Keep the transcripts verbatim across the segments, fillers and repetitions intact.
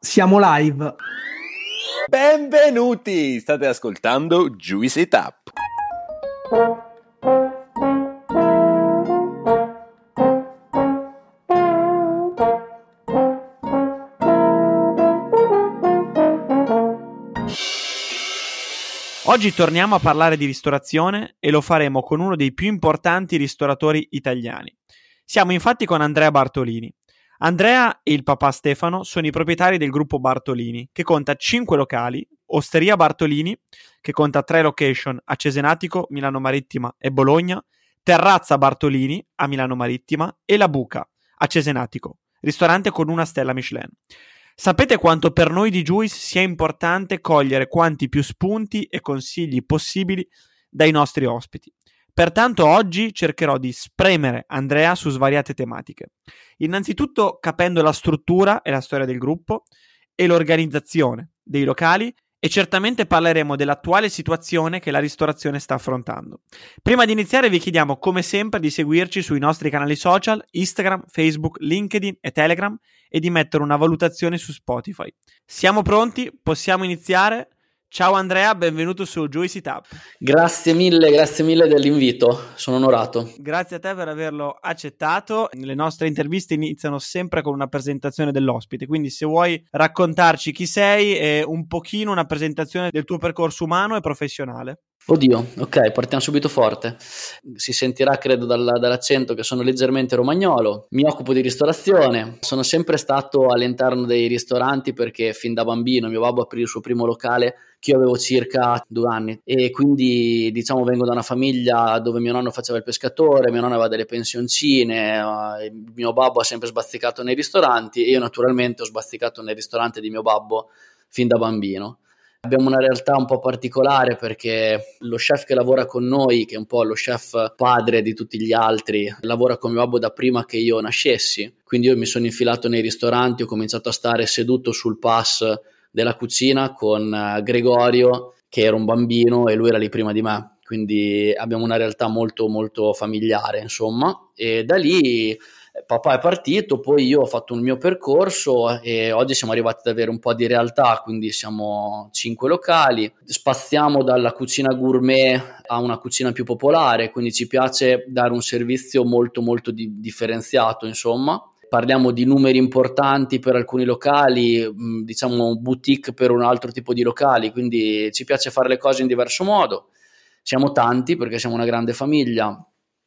Siamo live. Benvenuti! State ascoltando Juicy Tap. Oggi torniamo a parlare di ristorazione e lo faremo con uno dei più importanti ristoratori italiani. Siamo infatti con Andrea Bartolini. Andrea e il papà Stefano sono i proprietari del gruppo Bartolini, che conta cinque locali, Osteria Bartolini, che conta tre location a Cesenatico, Milano Marittima e Bologna, Terrazza Bartolini a Milano Marittima e La Buca a Cesenatico, ristorante con una stella Michelin. Sapete quanto per noi di Juice sia importante cogliere quanti più spunti e consigli possibili dai nostri ospiti. Pertanto oggi cercherò di spremere Andrea su svariate tematiche. Innanzitutto capendo la struttura e la storia del gruppo e l'organizzazione dei locali, e certamente parleremo dell'attuale situazione che la ristorazione sta affrontando. Prima di iniziare vi chiediamo come sempre di seguirci sui nostri canali social, Instagram, Facebook, LinkedIn e Telegram, e di mettere una valutazione su Spotify. Siamo pronti? Possiamo iniziare? Ciao Andrea, benvenuto su Juicy Tap. Grazie mille, grazie mille dell'invito, sono onorato. Grazie a te per averlo accettato. Le nostre interviste iniziano sempre con una presentazione dell'ospite, quindi se vuoi raccontarci chi sei e un pochino una presentazione del tuo percorso umano e professionale. Oddio, ok, partiamo subito forte. Si sentirà, credo, dalla, dall'accento che sono leggermente romagnolo. Mi occupo di ristorazione. Sono sempre stato all'interno dei ristoranti perché fin da bambino mio babbo aprì il suo primo locale che io avevo circa due anni, e quindi diciamo vengo da una famiglia dove mio nonno faceva il pescatore, mio nonno aveva delle pensioncine, mio babbo ha sempre sbazzicato nei ristoranti e io naturalmente ho sbazzicato nel ristorante di mio babbo fin da bambino. Abbiamo una realtà un po' particolare perché lo chef che lavora con noi, che è un po' lo chef padre di tutti gli altri, lavora con mio babbo da prima che io nascessi, quindi io mi sono infilato nei ristoranti, ho cominciato a stare seduto sul pass della cucina con Gregorio che era un bambino e lui era lì prima di me, quindi abbiamo una realtà molto molto familiare insomma, e da lì papà è partito, poi io ho fatto un mio percorso e oggi siamo arrivati ad avere un po' di realtà, quindi siamo cinque locali, spaziamo dalla cucina gourmet a una cucina più popolare, quindi ci piace dare un servizio molto molto di- differenziato insomma. Parliamo di numeri importanti per alcuni locali, diciamo boutique per un altro tipo di locali, quindi ci piace fare le cose in diverso modo. Siamo tanti perché siamo una grande famiglia.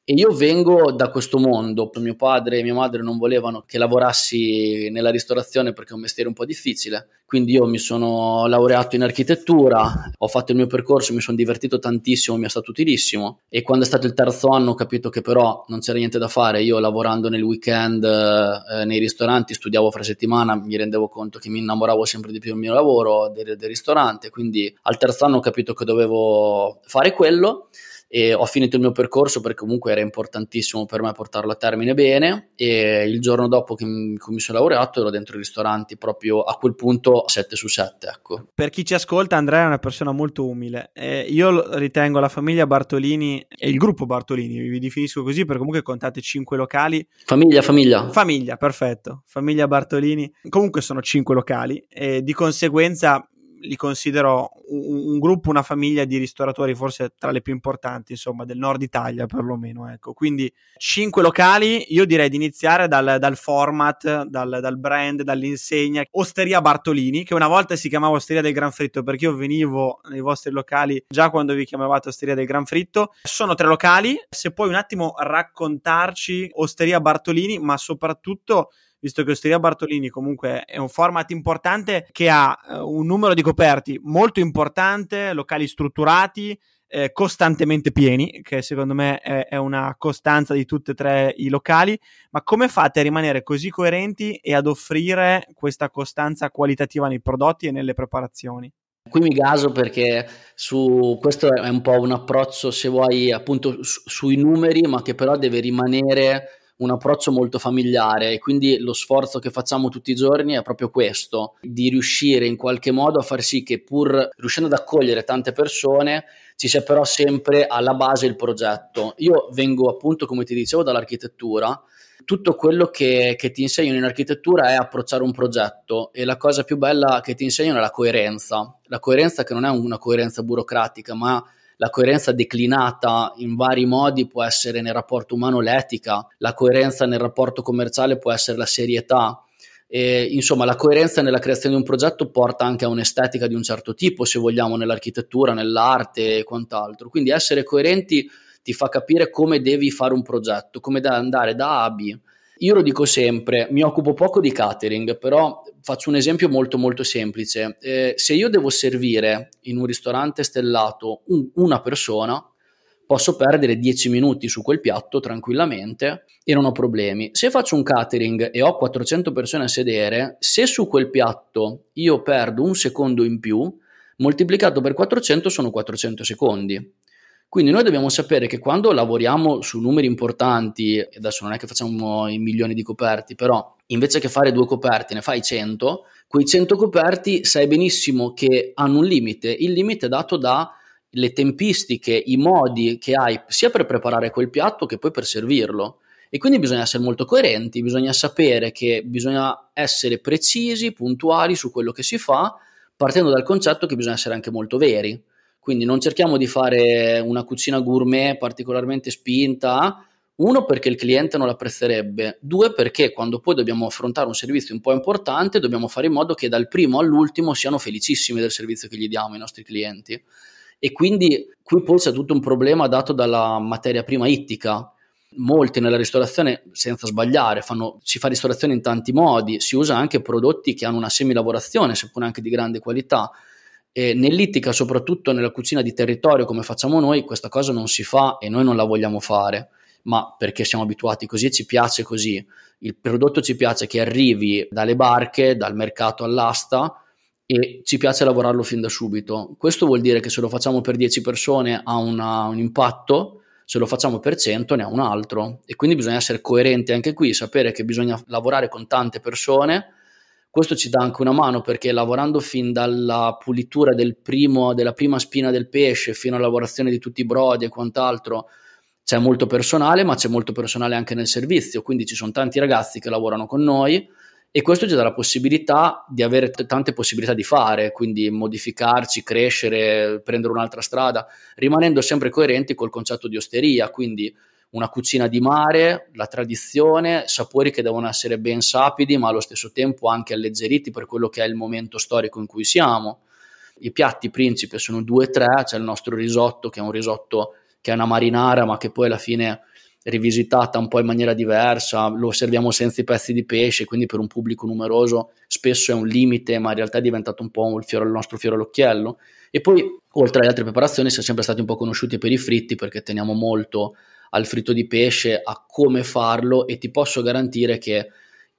E io vengo da questo mondo, mio padre e mia madre non volevano che lavorassi nella ristorazione perché è un mestiere un po' difficile, quindi io mi sono laureato in architettura, ho fatto il mio percorso, mi sono divertito tantissimo, mi è stato utilissimo, e quando è stato il terzo anno ho capito che però non c'era niente da fare, io lavorando nel weekend eh, nei ristoranti, studiavo fra settimana, mi rendevo conto che mi innamoravo sempre di più del mio lavoro, del, del ristorante, quindi al terzo anno ho capito che dovevo fare quello. E ho finito il mio percorso perché comunque era importantissimo per me portarlo a termine bene, e il giorno dopo che mi sono laureato ero dentro i ristoranti proprio a quel punto sette su sette, ecco. Per chi ci ascolta, Andrea è una persona molto umile, eh, io ritengo la famiglia Bartolini e il gruppo Bartolini, vi definisco così perché comunque contate cinque locali. Famiglia, famiglia. Famiglia, perfetto, famiglia Bartolini. Comunque sono cinque locali e di conseguenza li considero un, un gruppo, una famiglia di ristoratori forse tra le più importanti insomma del nord Italia perlomeno, ecco. Quindi cinque locali, io direi di iniziare dal, dal format, dal, dal brand, dall'insegna. Osteria Bartolini, che una volta si chiamava Osteria del Gran Fritto perché io venivo nei vostri locali già quando vi chiamavate Osteria del Gran Fritto. Sono tre locali, se puoi un attimo raccontarci Osteria Bartolini, ma soprattutto visto che Osteria Bartolini comunque è un format importante che ha un numero di coperti molto importante, locali strutturati, eh, costantemente pieni, che secondo me è, è una costanza di tutti e tre i locali, ma come fate a rimanere così coerenti e ad offrire questa costanza qualitativa nei prodotti e nelle preparazioni? Qui mi gaso perché su questo è un po' un approccio, se vuoi, appunto su, sui numeri, ma che però deve rimanere un approccio molto familiare, e quindi lo sforzo che facciamo tutti i giorni è proprio questo, di riuscire in qualche modo a far sì che, pur riuscendo ad accogliere tante persone, ci sia però sempre alla base il progetto. Io vengo appunto, come ti dicevo, dall'architettura. Tutto quello che, che ti insegnano in architettura è approcciare un progetto, e la cosa più bella che ti insegnano è la coerenza, la coerenza che non è una coerenza burocratica, ma la coerenza declinata in vari modi può essere nel rapporto umano l'etica, la coerenza nel rapporto commerciale può essere la serietà. E, insomma, la coerenza nella creazione di un progetto porta anche a un'estetica di un certo tipo, se vogliamo, nell'architettura, nell'arte e quant'altro. Quindi essere coerenti ti fa capire come devi fare un progetto, come da andare da A a B. Io lo dico sempre, mi occupo poco di catering, però faccio un esempio molto molto semplice. Eh, se io devo servire in un ristorante stellato un, una persona, posso perdere dieci minuti su quel piatto tranquillamente e non ho problemi. Se faccio un catering e ho quattrocento persone a sedere, se su quel piatto io perdo un secondo in più, moltiplicato per quattrocento sono quattrocento secondi. Quindi noi dobbiamo sapere che quando lavoriamo su numeri importanti, e adesso non è che facciamo i milioni di coperti, però invece che fare due coperti ne fai cento, quei cento coperti sai benissimo che hanno un limite, il limite è dato dalle tempistiche, i modi che hai sia per preparare quel piatto che poi per servirlo. E quindi bisogna essere molto coerenti, bisogna sapere che bisogna essere precisi, puntuali su quello che si fa, partendo dal concetto che bisogna essere anche molto veri. Quindi non cerchiamo di fare una cucina gourmet particolarmente spinta, uno perché il cliente non l'apprezzerebbe, due perché quando poi dobbiamo affrontare un servizio un po' importante dobbiamo fare in modo che dal primo all'ultimo siano felicissimi del servizio che gli diamo, i nostri clienti. E quindi qui poi c'è tutto un problema dato dalla materia prima ittica. Molti nella ristorazione, senza sbagliare, fanno, si fa ristorazione in tanti modi, si usa anche prodotti che hanno una semilavorazione, seppur anche di grande qualità. E nell'ittica, soprattutto nella cucina di territorio come facciamo noi, questa cosa non si fa e noi non la vogliamo fare, ma perché siamo abituati così, ci piace così, il prodotto ci piace che arrivi dalle barche, dal mercato all'asta, e ci piace lavorarlo fin da subito. Questo vuol dire che se lo facciamo per dieci persone ha una, un impatto, se lo facciamo per cento ne ha un altro, e quindi bisogna essere coerenti anche qui, sapere che bisogna lavorare con tante persone. Questo ci dà anche una mano, perché lavorando fin dalla pulitura del primo, della prima spina del pesce fino alla lavorazione di tutti i brodi e quant'altro c'è molto personale, ma c'è molto personale anche nel servizio, quindi ci sono tanti ragazzi che lavorano con noi, e questo ci dà la possibilità di avere t- tante possibilità di fare, quindi modificarci, crescere, prendere un'altra strada, rimanendo sempre coerenti col concetto di osteria, quindi una cucina di mare, la tradizione, sapori che devono essere ben sapidi ma allo stesso tempo anche alleggeriti per quello che è il momento storico in cui siamo. I piatti principe sono due o tre, c'è il nostro risotto che è un risotto che è una marinara ma che poi alla fine è rivisitata un po' in maniera diversa, lo serviamo senza i pezzi di pesce, quindi per un pubblico numeroso spesso è un limite, ma in realtà è diventato un po' il, fiore, il nostro fiore all'occhiello. E poi oltre alle altre preparazioni siamo sempre stati un po' conosciuti per i fritti, perché teniamo molto al fritto di pesce, a come farlo, e ti posso garantire che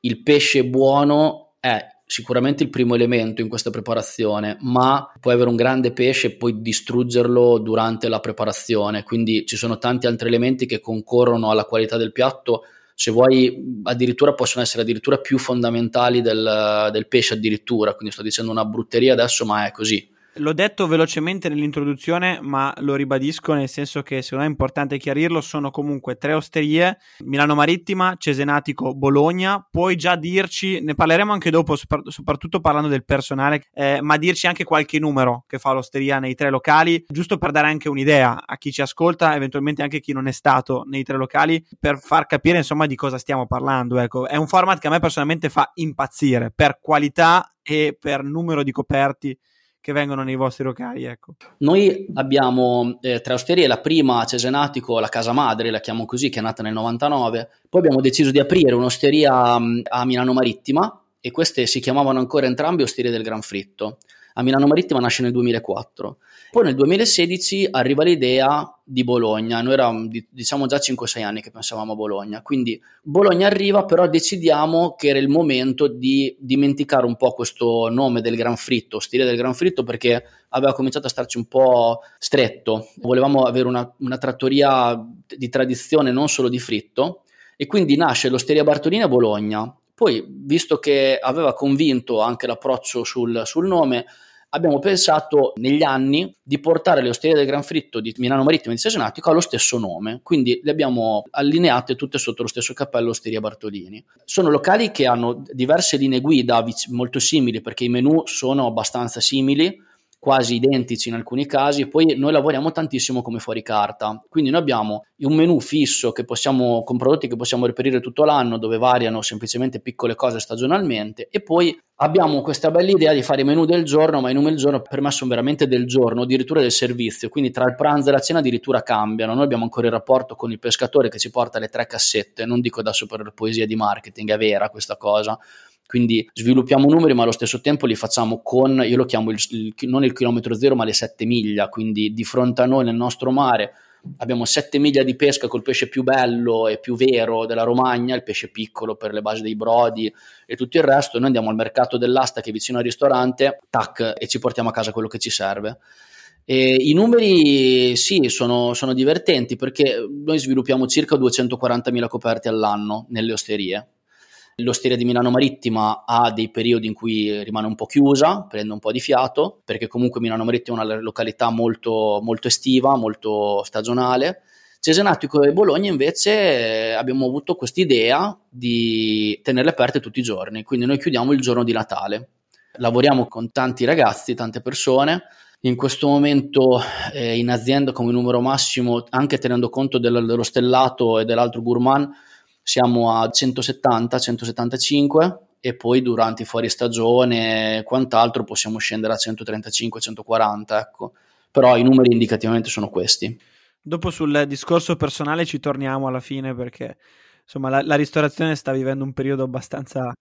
il pesce buono è sicuramente il primo elemento in questa preparazione, ma puoi avere un grande pesce e poi distruggerlo durante la preparazione, quindi ci sono tanti altri elementi che concorrono alla qualità del piatto, se vuoi addirittura possono essere addirittura più fondamentali del, del pesce addirittura, quindi sto dicendo una brutteria adesso ma è così. L'ho detto velocemente nell'introduzione, ma lo ribadisco, nel senso che secondo me è importante chiarirlo, sono comunque tre osterie: Milano Marittima, Cesenatico, Bologna. Puoi già dirci, ne parleremo anche dopo, soprattutto parlando del personale, eh, ma dirci anche qualche numero che fa l'osteria nei tre locali, giusto per dare anche un'idea a chi ci ascolta, eventualmente anche chi non è stato nei tre locali, per far capire insomma di cosa stiamo parlando. Ecco, è un format che a me personalmente fa impazzire per qualità e per numero di coperti che vengono nei vostri locali, ecco. Noi abbiamo eh, tre osterie, la prima a Cesenatico, la casa madre, la chiamo così, che è nata nel novantanove, poi abbiamo deciso di aprire un'osteria mh, a Milano Marittima, e queste si chiamavano ancora entrambe Osteria del Gran Fritto. A Milano Marittima nasce nel duemilaquattro, poi nel duemilasedici arriva l'idea di Bologna, noi eravamo diciamo già cinque o sei anni che pensavamo a Bologna, quindi Bologna arriva, però decidiamo che era il momento di dimenticare un po' questo nome del Gran Fritto, Osteria del Gran Fritto, perché aveva cominciato a starci un po' stretto, volevamo avere una, una trattoria di tradizione non solo di fritto, e quindi nasce l'Osteria Bartolini a Bologna. Poi, visto che aveva convinto anche l'approccio sul, sul nome, abbiamo pensato negli anni di portare le Osterie del Gran Fritto di Milano Marittima e di Cesenatico allo stesso nome, quindi le abbiamo allineate tutte sotto lo stesso cappello Osteria Bartolini. Sono locali che hanno diverse linee guida molto simili, perché i menù sono abbastanza simili, quasi identici in alcuni casi. Poi noi lavoriamo tantissimo come fuori carta, quindi noi abbiamo un menù fisso che possiamo, con prodotti che possiamo reperire tutto l'anno, dove variano semplicemente piccole cose stagionalmente, e poi abbiamo questa bella idea di fare i menù del giorno, ma i menù del giorno per me sono veramente del giorno, addirittura del servizio, quindi tra il pranzo e la cena addirittura cambiano. Noi abbiamo ancora il rapporto con il pescatore che ci porta le tre cassette, non dico adesso per poesia di marketing, è vera questa cosa. Quindi sviluppiamo numeri, ma allo stesso tempo li facciamo con, io lo chiamo il, il, non il chilometro zero, ma le sette miglia. Quindi di fronte a noi nel nostro mare abbiamo sette miglia di pesca col pesce più bello e più vero della Romagna, il pesce piccolo per le basi dei brodi e tutto il resto. Noi andiamo al mercato dell'asta che è vicino al ristorante, tac, e ci portiamo a casa quello che ci serve. E i numeri sì, sono, sono divertenti, perché noi sviluppiamo circa duecentoquarantamila coperte all'anno nelle osterie. L'osteria di Milano Marittima ha dei periodi in cui rimane un po' chiusa, prende un po' di fiato, perché comunque Milano Marittima è una località molto, molto estiva, molto stagionale. Cesenatico e Bologna invece abbiamo avuto quest'idea di tenerle aperte tutti i giorni, quindi noi chiudiamo il giorno di Natale. Lavoriamo con tanti ragazzi, tante persone. In questo momento eh, in azienda come numero massimo, anche tenendo conto del, dello stellato e dell'altro gourmand, siamo a centosettanta centosettantacinque, e poi durante i fuori stagione e quant'altro possiamo scendere a centotrentacinque centoquaranta, ecco. Però i numeri indicativamente sono questi. Dopo sul discorso personale ci torniamo alla fine, perché insomma la, la ristorazione sta vivendo un periodo abbastanza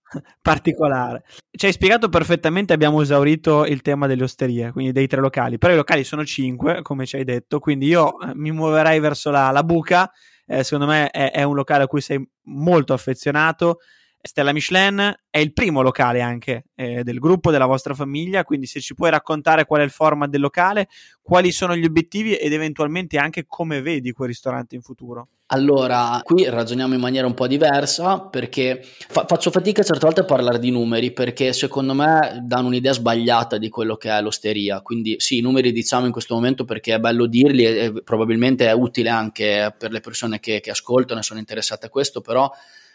particolare. Ci hai spiegato perfettamente, abbiamo esaurito il tema delle osterie, quindi dei tre locali, però i locali sono cinque, come ci hai detto, quindi io mi muoverei verso la, la Buca. Eh, secondo me è, è un locale a cui sei molto affezionato, Stella Michelin, è il primo locale anche eh, del gruppo, della vostra famiglia, quindi se ci puoi raccontare qual è il format del locale, quali sono gli obiettivi ed eventualmente anche come vedi quel ristorante in futuro. Allora, qui ragioniamo in maniera un po' diversa, perché fa- faccio fatica certe volte a parlare di numeri, perché secondo me danno un'idea sbagliata di quello che è l'osteria. Quindi sì, i numeri diciamo in questo momento perché è bello dirli e, e probabilmente è utile anche per le persone che, che ascoltano e sono interessate a questo, però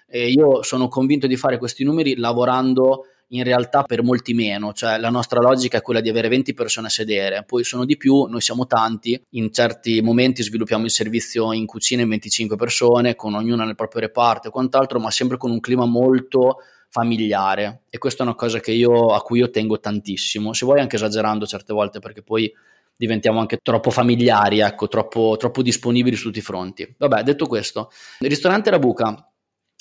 eh, io sono convinto di fare questi numeri lavorando in realtà per molti meno, cioè la nostra logica è quella di avere venti persone a sedere, poi sono di più, noi siamo tanti, in certi momenti sviluppiamo il servizio in cucina in venticinque persone, con ognuna nel proprio reparto e quant'altro, ma sempre con un clima molto familiare, e questa è una cosa che io, a cui io tengo tantissimo, se vuoi anche esagerando certe volte, perché poi diventiamo anche troppo familiari, ecco, troppo, troppo disponibili su tutti i fronti. Vabbè, detto questo, il ristorante La Buca,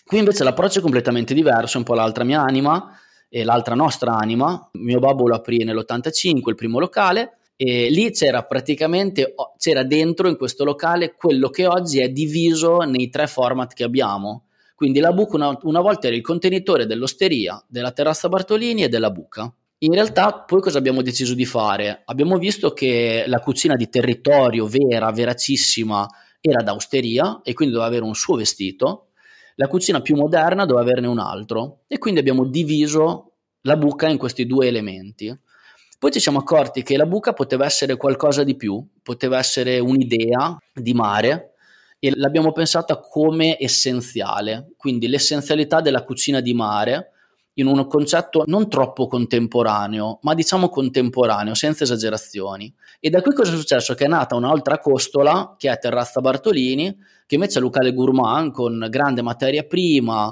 qui invece l'approccio è completamente diverso, è un po' l'altra mia anima e l'altra nostra anima. Mio babbo lo aprì nell'ottantacinque il primo locale, e lì c'era praticamente c'era dentro in questo locale quello che oggi è diviso nei tre format che abbiamo, quindi La Buca una, una volta era il contenitore dell'osteria, della Terrazza Bartolini e della Buca. In realtà poi cosa abbiamo deciso di fare? Abbiamo visto che la cucina di territorio vera, veracissima, era da osteria e quindi doveva avere un suo vestito. La cucina più moderna doveva averne un altro, e quindi abbiamo diviso La Buca in questi due elementi. Poi ci siamo accorti che La Buca poteva essere qualcosa di più, poteva essere un'idea di mare, e l'abbiamo pensata come essenziale, quindi l'essenzialità della cucina di mare in un concetto non troppo contemporaneo, ma diciamo contemporaneo, senza esagerazioni. E da qui cosa è successo? Che è nata un'altra costola, che è Terrazza Bartolini, che invece è un locale gourmand con grande materia prima,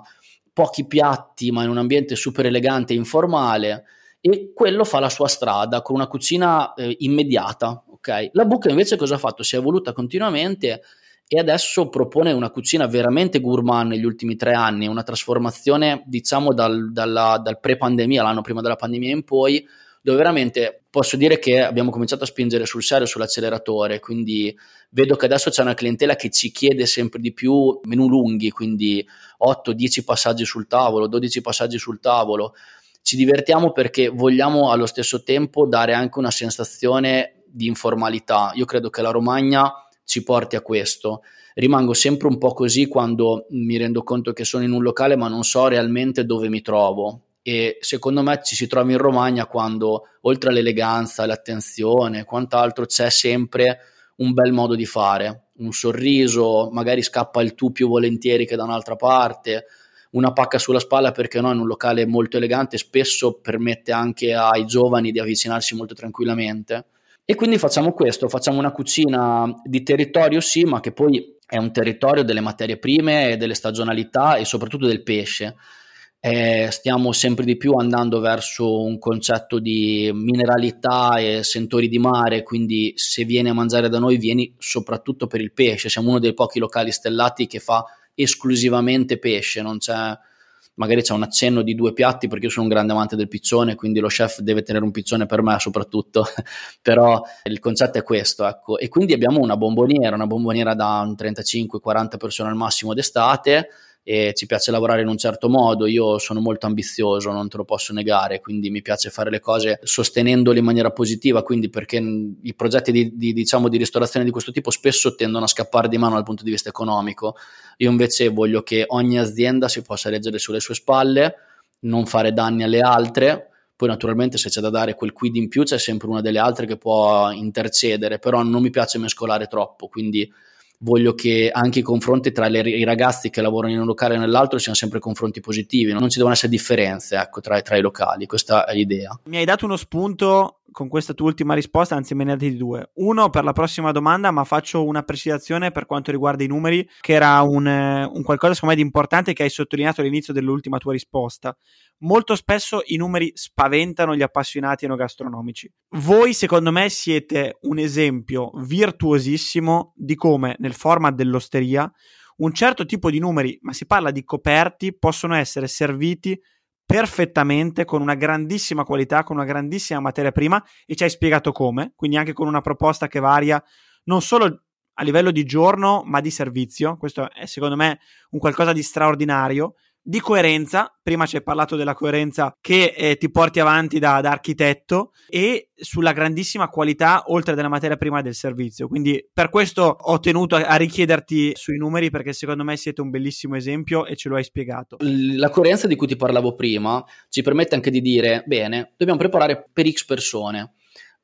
pochi piatti, ma in un ambiente super elegante e informale, e quello fa la sua strada, con una cucina eh, immediata. Okay? La Buca invece cosa ha fatto? Si è evoluta continuamente e adesso propone una cucina veramente gourmand negli ultimi tre anni, una trasformazione diciamo dal, dalla, dal pre-pandemia, l'anno prima della pandemia in poi, dove veramente posso dire che abbiamo cominciato a spingere sul serio, sull'acceleratore, quindi vedo che adesso c'è una clientela che ci chiede sempre di più menù lunghi, quindi otto dieci passaggi sul tavolo, dodici passaggi sul tavolo. Ci divertiamo perché vogliamo allo stesso tempo dare anche una sensazione di informalità. Io credo che la Romagna ci porti a questo, rimango sempre un po' così quando mi rendo conto che sono in un locale ma non so realmente dove mi trovo. E secondo me ci si trova in Romagna quando, oltre all'eleganza, all'attenzione e quant'altro, c'è sempre un bel modo di fare, un sorriso, magari scappa il tu più volentieri che da un'altra parte, una pacca sulla spalla, perché no, in un locale molto elegante spesso permette anche ai giovani di avvicinarsi molto tranquillamente. E quindi facciamo questo, facciamo una cucina di territorio sì, ma che poi è un territorio delle materie prime e delle stagionalità e soprattutto del pesce. Eh, stiamo sempre di più andando verso un concetto di mineralità e sentori di mare, quindi se vieni a mangiare da noi vieni soprattutto per il pesce. Siamo uno dei pochi locali stellati che fa esclusivamente pesce, non c'è, magari c'è un accenno di due piatti, perché io sono un grande amante del piccione, quindi lo chef deve tenere un piccione per me soprattutto però il concetto è questo, ecco. E quindi abbiamo una bomboniera una bomboniera da trentacinque quaranta persone al massimo d'estate, e ci piace lavorare in un certo modo. Io sono molto ambizioso, non te lo posso negare, quindi mi piace fare le cose sostenendole in maniera positiva, quindi perché i progetti di, di, diciamo, di ristorazione di questo tipo spesso tendono a scappare di mano dal punto di vista economico. Io invece voglio che ogni azienda si possa reggere sulle sue spalle, non fare danni alle altre. Poi naturalmente se c'è da dare quel quid in più c'è sempre una delle altre che può intercedere, però non mi piace mescolare troppo, quindi voglio che anche i confronti tra le, i ragazzi che lavorano in un locale e nell'altro siano sempre confronti positivi, non ci devono essere differenze, ecco, tra, tra i locali. Questa è l'idea. Mi hai dato uno spunto con questa tua ultima risposta, anzi me ne hai dati due. Uno per la prossima domanda, ma faccio una precisazione per quanto riguarda i numeri, che era un, un qualcosa secondo me di importante che hai sottolineato all'inizio dell'ultima tua risposta. Molto spesso i numeri spaventano gli appassionati enogastronomici. Voi secondo me siete un esempio virtuosissimo di come nel format dell'osteria un certo tipo di numeri, ma si parla di coperti, possono essere serviti perfettamente, con una grandissima qualità, con una grandissima materia prima, e ci hai spiegato come, quindi anche con una proposta che varia non solo a livello di giorno ma di servizio. Questo è secondo me un qualcosa di straordinario. Di coerenza, prima ci hai parlato della coerenza che eh, ti porti avanti da, da architetto, e sulla grandissima qualità oltre della materia prima del servizio. Quindi per questo ho tenuto a, a richiederti sui numeri, perché secondo me siete un bellissimo esempio e ce lo hai spiegato. La coerenza di cui ti parlavo prima ci permette anche di dire, bene, dobbiamo preparare per X persone.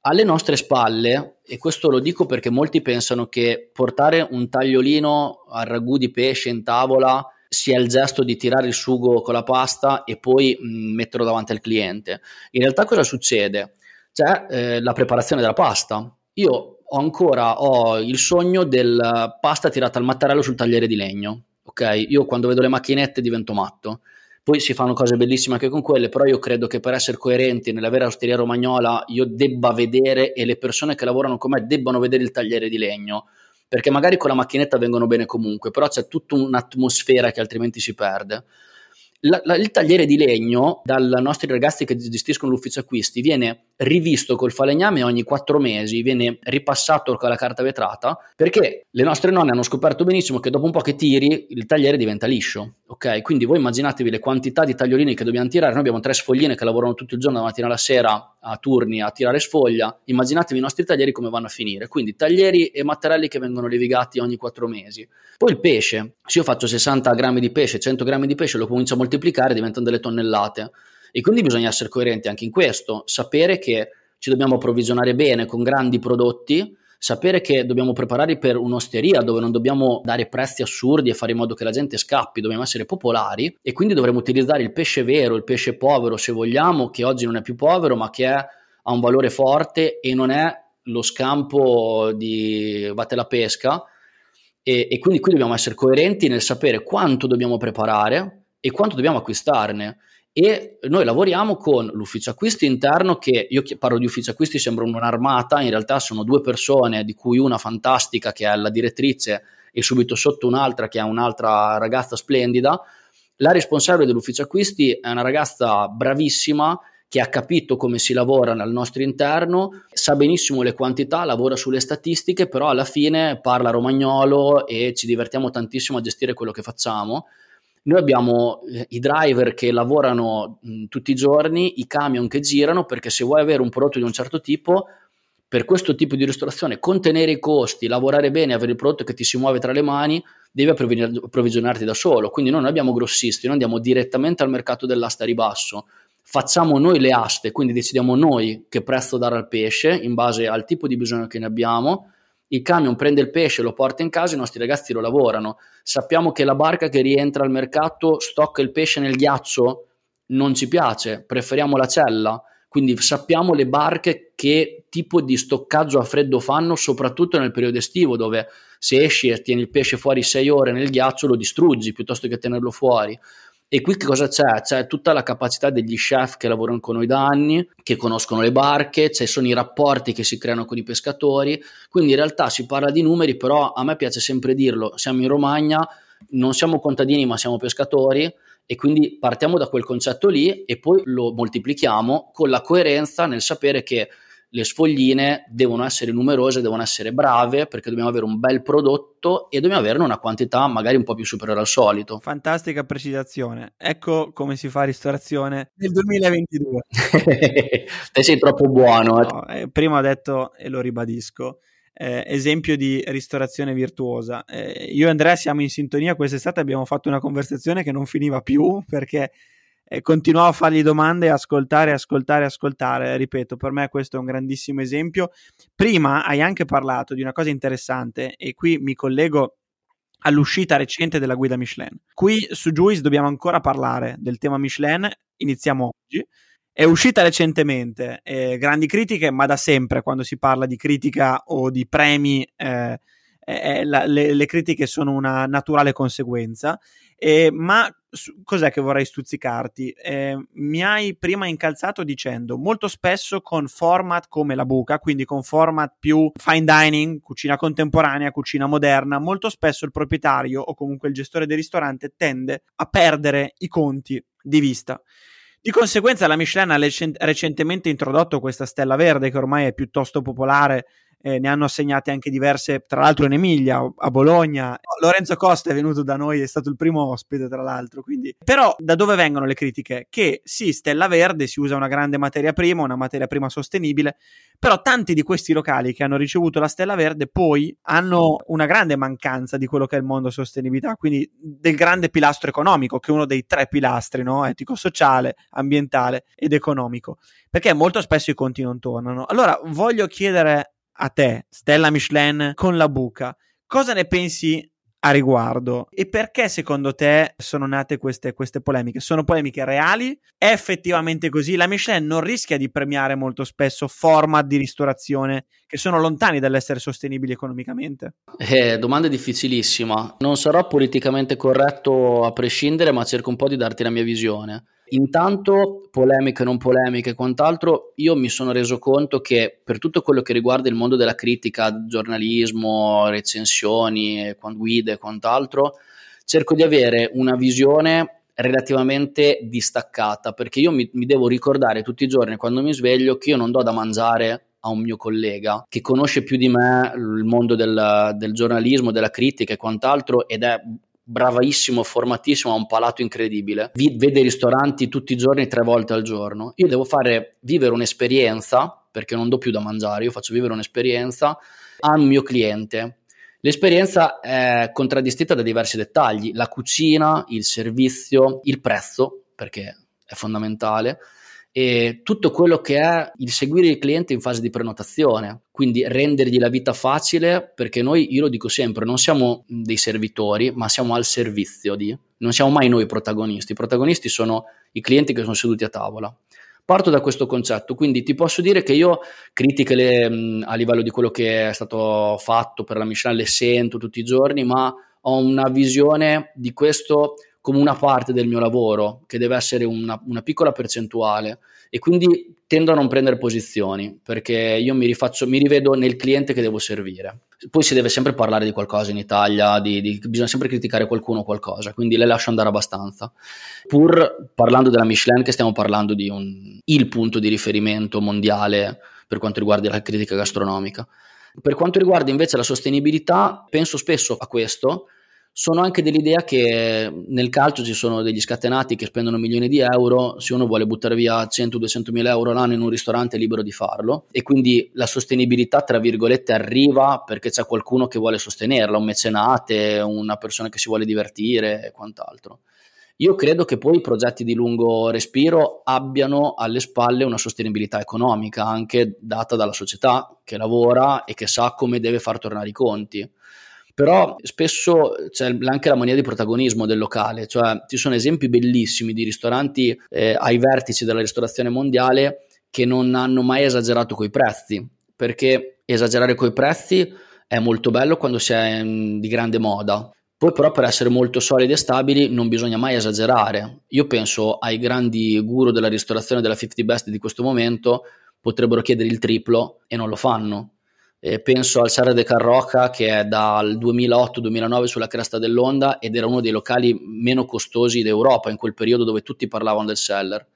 Alle nostre spalle, e questo lo dico perché molti pensano che portare un tagliolino al ragù di pesce in tavola sia il gesto di tirare il sugo con la pasta e poi mh, metterlo davanti al cliente. In realtà cosa succede? C'è eh, la preparazione della pasta. Io ho ancora ho il sogno della pasta tirata al mattarello sul tagliere di legno, ok? Io quando vedo le macchinette divento matto. Poi si fanno cose bellissime anche con quelle, però io credo che per essere coerenti nella vera osteria romagnola io debba vedere, e le persone che lavorano con me debbano vedere, il tagliere di legno, perché magari con la macchinetta vengono bene comunque, però c'è tutta un'atmosfera che altrimenti si perde. La, la, il tagliere di legno, dai nostri ragazzi che gestiscono l'ufficio acquisti, viene rivisto col falegname ogni quattro mesi, viene ripassato con la carta vetrata, perché le nostre nonne hanno scoperto benissimo che dopo un po' che tiri il tagliere diventa liscio, ok? Quindi voi immaginatevi le quantità di tagliolini che dobbiamo tirare. Noi abbiamo tre sfogline che lavorano tutto il giorno, da mattina alla sera, a turni a tirare sfoglia. Immaginatevi i nostri taglieri come vanno a finire, quindi taglieri e mattarelli che vengono levigati ogni quattro mesi. Poi il pesce, se io faccio sessanta grammi di pesce, cento grammi di pesce, lo comincio a moltiplicare, diventano delle tonnellate, e quindi bisogna essere coerenti anche in questo, sapere che ci dobbiamo approvvigionare bene con grandi prodotti, sapere che dobbiamo preparare per un'osteria dove non dobbiamo dare prezzi assurdi e fare in modo che la gente scappi, dobbiamo essere popolari, e quindi dovremo utilizzare il pesce vero, il pesce povero se vogliamo, che oggi non è più povero ma che è, ha un valore forte e non è lo scampo di vate la pesca, e, e quindi qui dobbiamo essere coerenti nel sapere quanto dobbiamo preparare e quanto dobbiamo acquistarne. E noi lavoriamo con l'ufficio acquisti interno, che io parlo di ufficio acquisti, sembra un'armata, in realtà sono due persone, di cui una fantastica che è la direttrice e subito sotto un'altra che è un'altra ragazza splendida. La responsabile dell'ufficio acquisti è una ragazza bravissima che ha capito come si lavora al nostro interno, sa benissimo le quantità, lavora sulle statistiche, però alla fine parla romagnolo e ci divertiamo tantissimo a gestire quello che facciamo. Noi abbiamo i driver che lavorano mh, tutti i giorni, i camion che girano, perché se vuoi avere un prodotto di un certo tipo per questo tipo di ristorazione, contenere i costi, lavorare bene, avere il prodotto che ti si muove tra le mani, devi approvvigionarti da solo. Quindi noi non abbiamo grossisti, noi andiamo direttamente al mercato dell'asta a ribasso, facciamo noi le aste, quindi decidiamo noi che prezzo dare al pesce in base al tipo di bisogno che ne abbiamo. Il camion prende il pesce, lo porta in casa, i nostri ragazzi lo lavorano. Sappiamo che la barca che rientra al mercato stocca il pesce nel ghiaccio, non ci piace, preferiamo la cella. Quindi sappiamo le barche che tipo di stoccaggio a freddo fanno, soprattutto nel periodo estivo, dove se esci e tieni il pesce fuori sei ore nel ghiaccio lo distruggi piuttosto che tenerlo fuori. E qui che cosa c'è? C'è tutta la capacità degli chef che lavorano con noi da anni, che conoscono le barche, ci sono i rapporti che si creano con i pescatori. Quindi in realtà si parla di numeri, però a me piace sempre dirlo, siamo in Romagna, non siamo contadini ma siamo pescatori, e quindi partiamo da quel concetto lì e poi lo moltiplichiamo con la coerenza nel sapere che le sfogline devono essere numerose, devono essere brave, perché dobbiamo avere un bel prodotto e dobbiamo averne una quantità magari un po' più superiore al solito. Fantastica precisazione, ecco come si fa ristorazione nel duemilaventidue. Te sei troppo buono. Eh. No, eh, prima ho detto e lo ribadisco, Eh, esempio di ristorazione virtuosa. Eh, io e Andrea siamo in sintonia, quest'estate abbiamo fatto una conversazione che non finiva più perché eh, continuavo a fargli domande e ascoltare, ascoltare, ascoltare. Ripeto, per me questo è un grandissimo esempio. Prima hai anche parlato di una cosa interessante e qui mi collego all'uscita recente della guida Michelin. Qui su Juice dobbiamo ancora parlare del tema Michelin, iniziamo oggi. È uscita recentemente, eh, grandi critiche, ma da sempre quando si parla di critica o di premi eh, eh, la, le, le critiche sono una naturale conseguenza, eh, ma su, cos'è che vorrei stuzzicarti? Eh, mi hai prima incalzato dicendo molto spesso con format come La Buca, quindi con format più fine dining, cucina contemporanea, cucina moderna, molto spesso il proprietario o comunque il gestore del ristorante tende a perdere i conti di vista. Di conseguenza la Michelin ha recentemente introdotto questa stella verde che ormai è piuttosto popolare, eh, ne hanno assegnate anche diverse, tra l'altro in Emilia, a Bologna. Lorenzo Costa è venuto da noi, è stato il primo ospite tra l'altro, quindi. Però da dove vengono le critiche? Che sì, stella verde, si usa una grande materia prima, una materia prima sostenibile, però tanti di questi locali che hanno ricevuto la stella verde poi hanno una grande mancanza di quello che è il mondo sostenibilità, quindi del grande pilastro economico, che è uno dei tre pilastri, no? Etico, sociale, ambientale ed economico, perché molto spesso i conti non tornano. Allora voglio chiedere a te, stella Michelin con La Buca, cosa ne pensi a riguardo e perché secondo te sono nate queste, queste polemiche? Sono polemiche reali? È effettivamente così? La Michelin non rischia di premiare molto spesso format di ristorazione che sono lontani dall'essere sostenibili economicamente? Eh, domanda difficilissima. Non sarò politicamente corretto a prescindere, ma cerco un po' di darti la mia visione. Intanto, polemiche, non polemiche e quant'altro, io mi sono reso conto che per tutto quello che riguarda il mondo della critica, giornalismo, recensioni, guide e quant'altro, cerco di avere una visione relativamente distaccata, perché io mi, mi devo ricordare tutti i giorni quando mi sveglio che io non do da mangiare a un mio collega che conosce più di me il mondo del, del giornalismo, della critica e quant'altro, ed è bravissimo, formatissimo, ha un palato incredibile, Vi, vede i ristoranti tutti i giorni, tre volte al giorno. Io devo fare vivere un'esperienza, perché non do più da mangiare, io faccio vivere un'esperienza al mio cliente. L'esperienza è contraddistinta da diversi dettagli: la cucina, il servizio, il prezzo, perché è fondamentale, e tutto quello che è il seguire il cliente in fase di prenotazione, quindi rendergli la vita facile, perché noi, io lo dico sempre, non siamo dei servitori ma siamo al servizio di, non siamo mai noi protagonisti, i protagonisti sono i clienti che sono seduti a tavola. Parto da questo concetto, quindi ti posso dire che io critiche le, a livello di quello che è stato fatto per la Michelin le sento tutti i giorni, ma ho una visione di questo come una parte del mio lavoro, che deve essere una, una piccola percentuale, e quindi tendo a non prendere posizioni, perché io mi rifaccio, mi rivedo nel cliente che devo servire. Poi si deve sempre parlare di qualcosa in Italia, di, di, bisogna sempre criticare qualcuno o qualcosa, quindi le lascio andare abbastanza. Pur parlando della Michelin, che stiamo parlando di un, il punto di riferimento mondiale per quanto riguarda la critica gastronomica. Per quanto riguarda invece la sostenibilità, penso spesso a questo, Sono anche dell'idea che nel calcio ci sono degli scatenati che spendono milioni di euro, se uno vuole buttare via cento duecentomila euro l'anno in un ristorante è libero di farlo, e quindi la sostenibilità tra virgolette arriva perché c'è qualcuno che vuole sostenerla, un mecenate, una persona che si vuole divertire e quant'altro. Io credo che poi i progetti di lungo respiro abbiano alle spalle una sostenibilità economica anche data dalla società che lavora e che sa come deve far tornare i conti. Però spesso c'è anche la mania di protagonismo del locale, cioè ci sono esempi bellissimi di ristoranti eh, ai vertici della ristorazione mondiale che non hanno mai esagerato coi prezzi, perché esagerare coi prezzi è molto bello quando si è mh, di grande moda. Poi però per essere molto solidi e stabili non bisogna mai esagerare. Io penso ai grandi guru della ristorazione della cinquanta best di questo momento, potrebbero chiedere il triplo e non lo fanno. E penso al Sare de Carroca che è dal duemilaotto duemilanove sulla cresta dell'onda ed era uno dei locali meno costosi d'Europa in quel periodo, dove tutti parlavano del seller,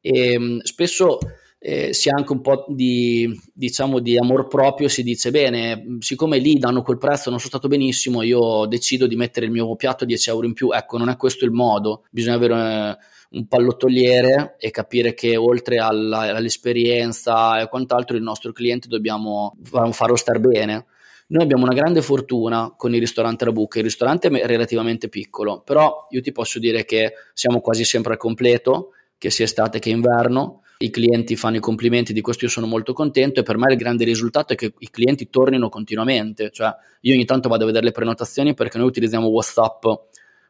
e spesso eh, si ha anche un po' di, diciamo, di amor proprio. Si dice: bene, siccome lì danno quel prezzo, non sono stato benissimo, io decido di mettere il mio piatto dieci euro in più. Ecco, non è questo il modo. Bisogna avere eh, un pallottoliere e capire che oltre alla, all'esperienza e quant'altro il nostro cliente dobbiamo farlo star bene. Noi abbiamo una grande fortuna con il ristorante La Buca. Il ristorante è relativamente piccolo, però io ti posso dire che siamo quasi sempre al completo, che sia estate che inverno. I clienti fanno i complimenti, di questo io sono molto contento, e per me il grande risultato è che i clienti tornino continuamente. Cioè io ogni tanto vado a vedere le prenotazioni, perché noi utilizziamo WhatsApp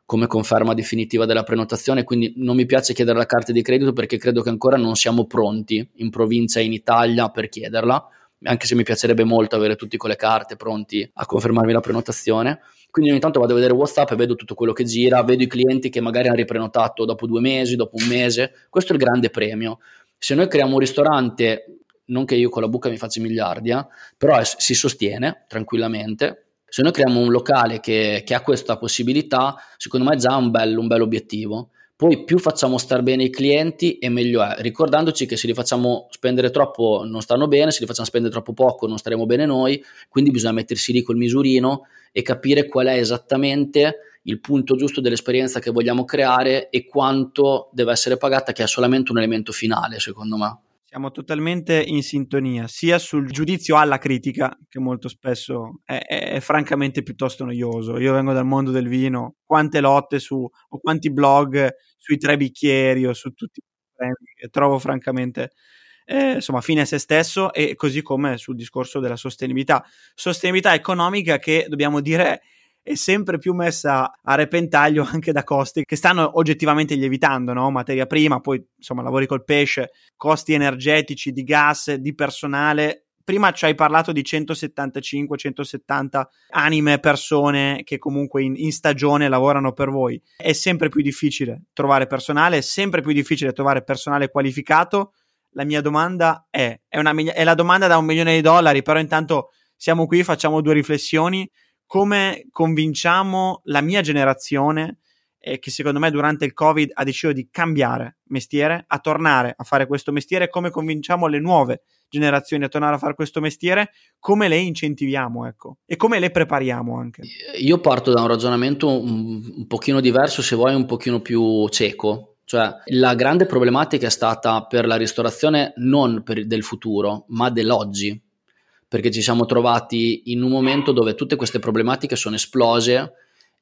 come conferma definitiva della prenotazione, quindi non mi piace chiedere la carta di credito perché credo che ancora non siamo pronti in provincia e in Italia per chiederla, anche se mi piacerebbe molto avere tutti con le carte pronti a confermarmi la prenotazione. Quindi ogni tanto vado a vedere WhatsApp e vedo tutto quello che gira, vedo i clienti che magari hanno riprenotato dopo due mesi, dopo un mese. Questo è il grande premio. Se noi creiamo un ristorante, non che io con La Buca mi faccia miliardi, eh, però si sostiene tranquillamente. Se noi creiamo un locale che, che ha questa possibilità, secondo me è già un bel, un bel obiettivo. Poi più facciamo star bene i clienti e meglio è, ricordandoci che se li facciamo spendere troppo non stanno bene, se li facciamo spendere troppo poco non staremo bene noi, quindi bisogna mettersi lì col misurino e capire qual è esattamente il punto giusto dell'esperienza che vogliamo creare e quanto deve essere pagata, che è solamente un elemento finale, secondo me. Siamo totalmente in sintonia, sia sul giudizio alla critica, che molto spesso è, è, è francamente piuttosto noioso. Io vengo dal mondo del vino, quante lotte su, o quanti blog sui tre bicchieri o su tutti i premi, che trovo francamente eh, insomma fine a se stesso, e così come sul discorso della sostenibilità. Sostenibilità economica che, dobbiamo dire, è sempre più messa a repentaglio anche da costi che stanno oggettivamente lievitando, no? Materia prima, poi insomma lavori col pesce, costi energetici, di gas, di personale. Prima ci hai parlato di centosettantacinque centosettanta anime, persone che comunque in, in stagione lavorano per voi. È sempre più difficile trovare personale, è sempre più difficile trovare personale qualificato. La mia domanda è, è, una, è la domanda da un milione di dollari, però intanto siamo qui, facciamo due riflessioni. Come convinciamo la mia generazione, eh, che secondo me durante il Covid ha deciso di cambiare mestiere, a tornare a fare questo mestiere? Come convinciamo le nuove generazioni a tornare a fare questo mestiere? Come le incentiviamo, ecco, e come le prepariamo anche? Io parto da un ragionamento un, un pochino diverso, se vuoi un pochino più cieco. Cioè la grande problematica è stata per la ristorazione non per del futuro, ma dell'oggi, perché ci siamo trovati in un momento dove tutte queste problematiche sono esplose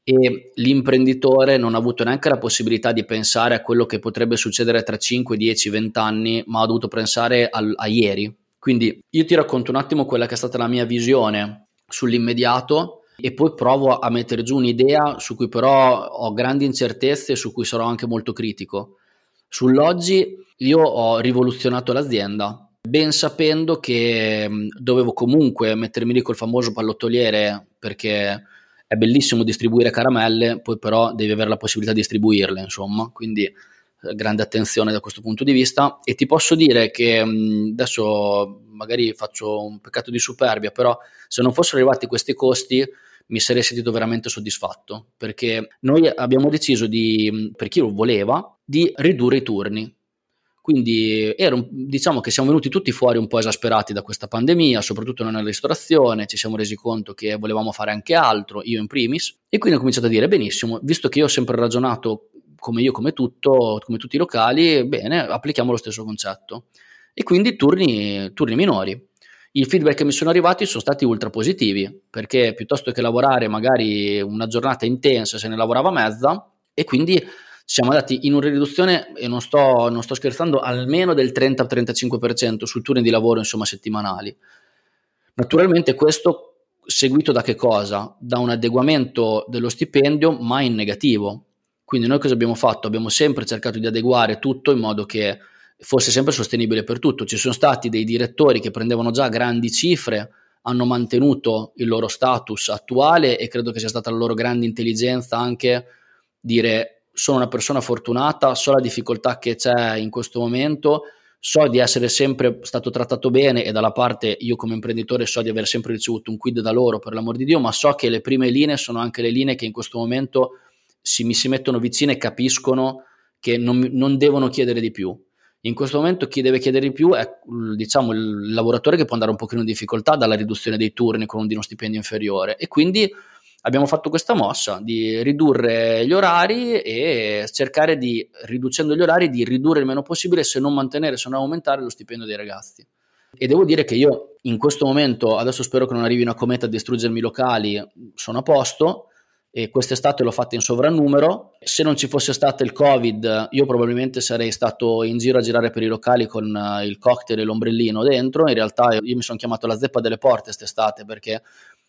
e l'imprenditore non ha avuto neanche la possibilità di pensare a quello che potrebbe succedere tra cinque, dieci, venti anni, ma ha dovuto pensare a, a ieri. Quindi io ti racconto un attimo quella che è stata la mia visione sull'immediato e poi provo a mettere giù un'idea su cui però ho grandi incertezze e su cui sarò anche molto critico. Sull'oggi io ho rivoluzionato l'azienda, ben sapendo che dovevo comunque mettermi lì col famoso pallottoliere, perché è bellissimo distribuire caramelle, poi però devi avere la possibilità di distribuirle, insomma, quindi grande attenzione da questo punto di vista. E ti posso dire che adesso magari faccio un peccato di superbia, però se non fossero arrivati questi costi mi sarei sentito veramente soddisfatto, perché noi abbiamo deciso, di per chi lo voleva, di ridurre i turni. Quindi era un, diciamo che siamo venuti tutti fuori un po' esasperati da questa pandemia, soprattutto nella ristorazione, ci siamo resi conto che volevamo fare anche altro, io in primis, e quindi ho cominciato a dire benissimo, visto che io ho sempre ragionato come io, come tutto, come tutti i locali, bene, applichiamo lo stesso concetto. E quindi turni, turni minori. I feedback che mi sono arrivati sono stati ultra positivi, perché piuttosto che lavorare magari una giornata intensa se ne lavorava mezza, e quindi siamo andati in una riduzione, e non sto, non sto scherzando, almeno del trenta trentacinque per cento sui turni di lavoro, insomma, settimanali. Naturalmente questo seguito da che cosa? Da un adeguamento dello stipendio, ma in negativo. Quindi noi cosa abbiamo fatto? Abbiamo sempre cercato di adeguare tutto in modo che fosse sempre sostenibile per tutto. Ci sono stati dei direttori che prendevano già grandi cifre, hanno mantenuto il loro status attuale, e credo che sia stata la loro grande intelligenza anche dire: sono una persona fortunata, so la difficoltà che c'è in questo momento, so di essere sempre stato trattato bene, e dalla parte io come imprenditore so di aver sempre ricevuto un quid da loro, per l'amor di Dio, ma so che le prime linee sono anche le linee che in questo momento si, mi si mettono vicine e capiscono che non, non devono chiedere di più. In questo momento chi deve chiedere di più è, diciamo, il lavoratore che può andare un pochino in difficoltà dalla riduzione dei turni con uno stipendio inferiore, e quindi abbiamo fatto questa mossa di ridurre gli orari e cercare di, riducendo gli orari, di ridurre il meno possibile, se non mantenere, se non aumentare lo stipendio dei ragazzi. E devo dire che io in questo momento, adesso spero che non arrivi una cometa a distruggermi i locali, sono a posto, e quest'estate l'ho fatta in sovrannumero. Se non ci fosse stato il Covid, io probabilmente sarei stato in giro a girare per i locali con il cocktail e l'ombrellino dentro. In realtà io mi sono chiamato la zeppa delle porte quest'estate, perché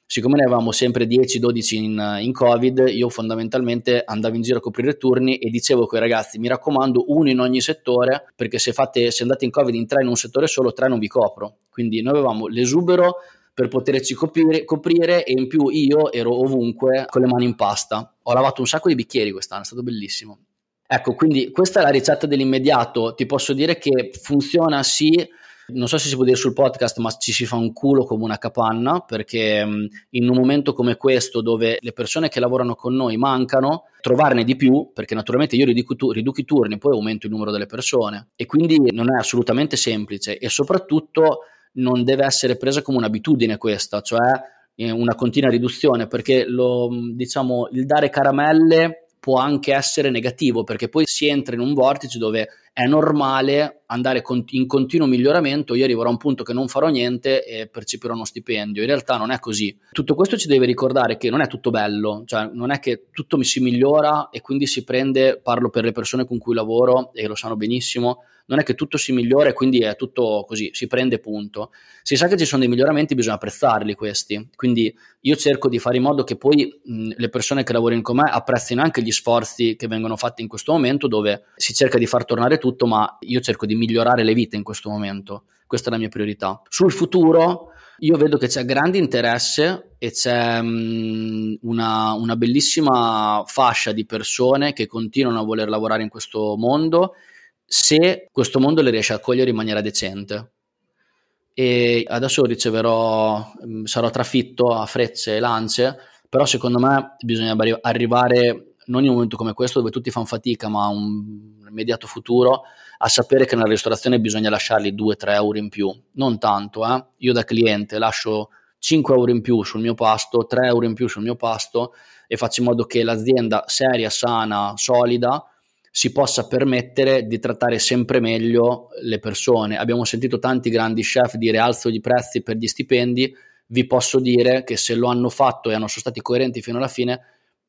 siccome ne avevamo sempre dieci dodici in, in Covid, io fondamentalmente andavo in giro a coprire turni e dicevo coi ragazzi: mi raccomando, uno in ogni settore, perché se, fate, se andate in Covid in tre in un settore solo, tre non vi copro. Quindi noi avevamo l'esubero per poterci coprire, coprire e in più io ero ovunque con le mani in pasta. Ho lavato un sacco di bicchieri quest'anno, è stato bellissimo. Ecco, quindi questa è la ricetta dell'immediato. Ti posso dire che funziona, sì. Non so se si può dire sul podcast, ma ci si fa un culo come una capanna, perché in un momento come questo, dove le persone che lavorano con noi mancano, trovarne di più, perché naturalmente io riduco, riduco i turni, poi aumento il numero delle persone, e quindi non è assolutamente semplice, e soprattutto non deve essere presa come un'abitudine questa, cioè una continua riduzione, perché lo, diciamo, il dare caramelle può anche essere negativo, perché poi si entra in un vortice dove è normale andare in continuo miglioramento. Io arriverò a un punto che non farò niente e percepirò uno stipendio. In realtà non è così. Tutto questo ci deve ricordare che non è tutto bello, cioè non è che tutto mi si migliora e quindi si prende, parlo per le persone con cui lavoro e lo sanno benissimo, non è che tutto si migliora e quindi è tutto così, si prende punto. Si sa che ci sono dei miglioramenti, bisogna apprezzarli questi, quindi io cerco di fare in modo che poi mh, le persone che lavorano con me apprezzino anche gli sforzi che vengono fatti in questo momento, dove si cerca di far tornare tutto, ma io cerco di migliorare le vite in questo momento, questa è la mia priorità. Sul futuro io vedo che c'è grande interesse e c'è mh, una, una bellissima fascia di persone che continuano a voler lavorare in questo mondo, se questo mondo le riesce a accogliere in maniera decente. E adesso riceverò, sarò trafitto a frecce e lance, però secondo me bisogna arrivare, non in un momento come questo dove tutti fanno fatica, ma un immediato futuro, a sapere che nella ristorazione bisogna lasciarli due tre euro in più, non tanto, eh? Io da cliente lascio cinque euro in più sul mio pasto, tre euro in più sul mio pasto, e faccio in modo che l'azienda seria, sana, solida si possa permettere di trattare sempre meglio le persone. Abbiamo sentito tanti grandi chef dire: alzo i prezzi per gli stipendi. Vi posso dire che se lo hanno fatto e hanno sono stati coerenti fino alla fine,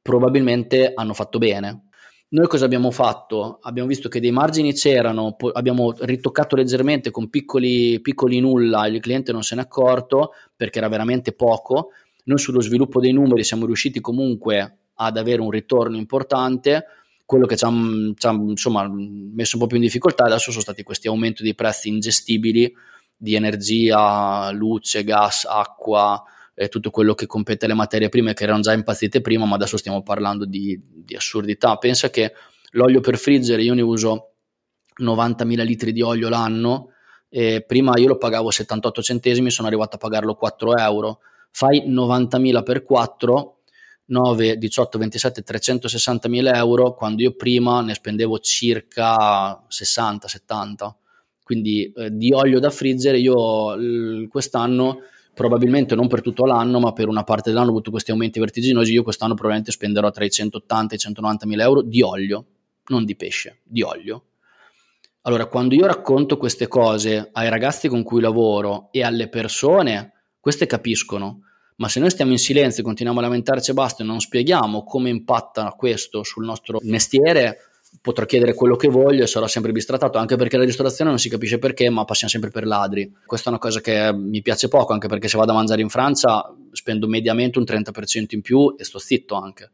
probabilmente hanno fatto bene. Noi cosa abbiamo fatto? Abbiamo visto che dei margini c'erano, abbiamo ritoccato leggermente con piccoli, piccoli nulla, il cliente non se n'è accorto perché era veramente poco. Noi sullo sviluppo dei numeri siamo riusciti comunque ad avere un ritorno importante. Quello che ci ha, insomma, messo un po' più in difficoltà adesso sono stati questi aumenti dei prezzi ingestibili di energia, luce, gas, acqua e tutto quello che compete le materie prime, che erano già impazzite prima, ma adesso stiamo parlando di, di assurdità. Pensa che l'olio per friggere, io ne uso novantamila litri di olio l'anno, e prima io lo pagavo settantotto centesimi, sono arrivato a pagarlo quattro euro. Fai novantamila per quattro, nove, diciotto, ventisette, trecentosessantamila euro, quando io prima ne spendevo circa sessanta settanta. Quindi eh, di olio da friggere io l- quest'anno, probabilmente non per tutto l'anno, ma per una parte dell'anno ho avuto questi aumenti vertiginosi, io quest'anno probabilmente spenderò tra i centottanta e i centonovantamila euro di olio, non di pesce, di olio. Allora, quando io racconto queste cose ai ragazzi con cui lavoro e alle persone, queste capiscono. Ma se noi stiamo in silenzio, continuiamo a lamentarci e basta, e non spieghiamo come impatta questo sul nostro mestiere, potrò chiedere quello che voglio e sarò sempre bistrattato, anche perché la ristorazione non si capisce perché, ma passiamo sempre per ladri. Questa è una cosa che mi piace poco, anche perché se vado a mangiare in Francia spendo mediamente un trenta per cento in più e sto zitto anche.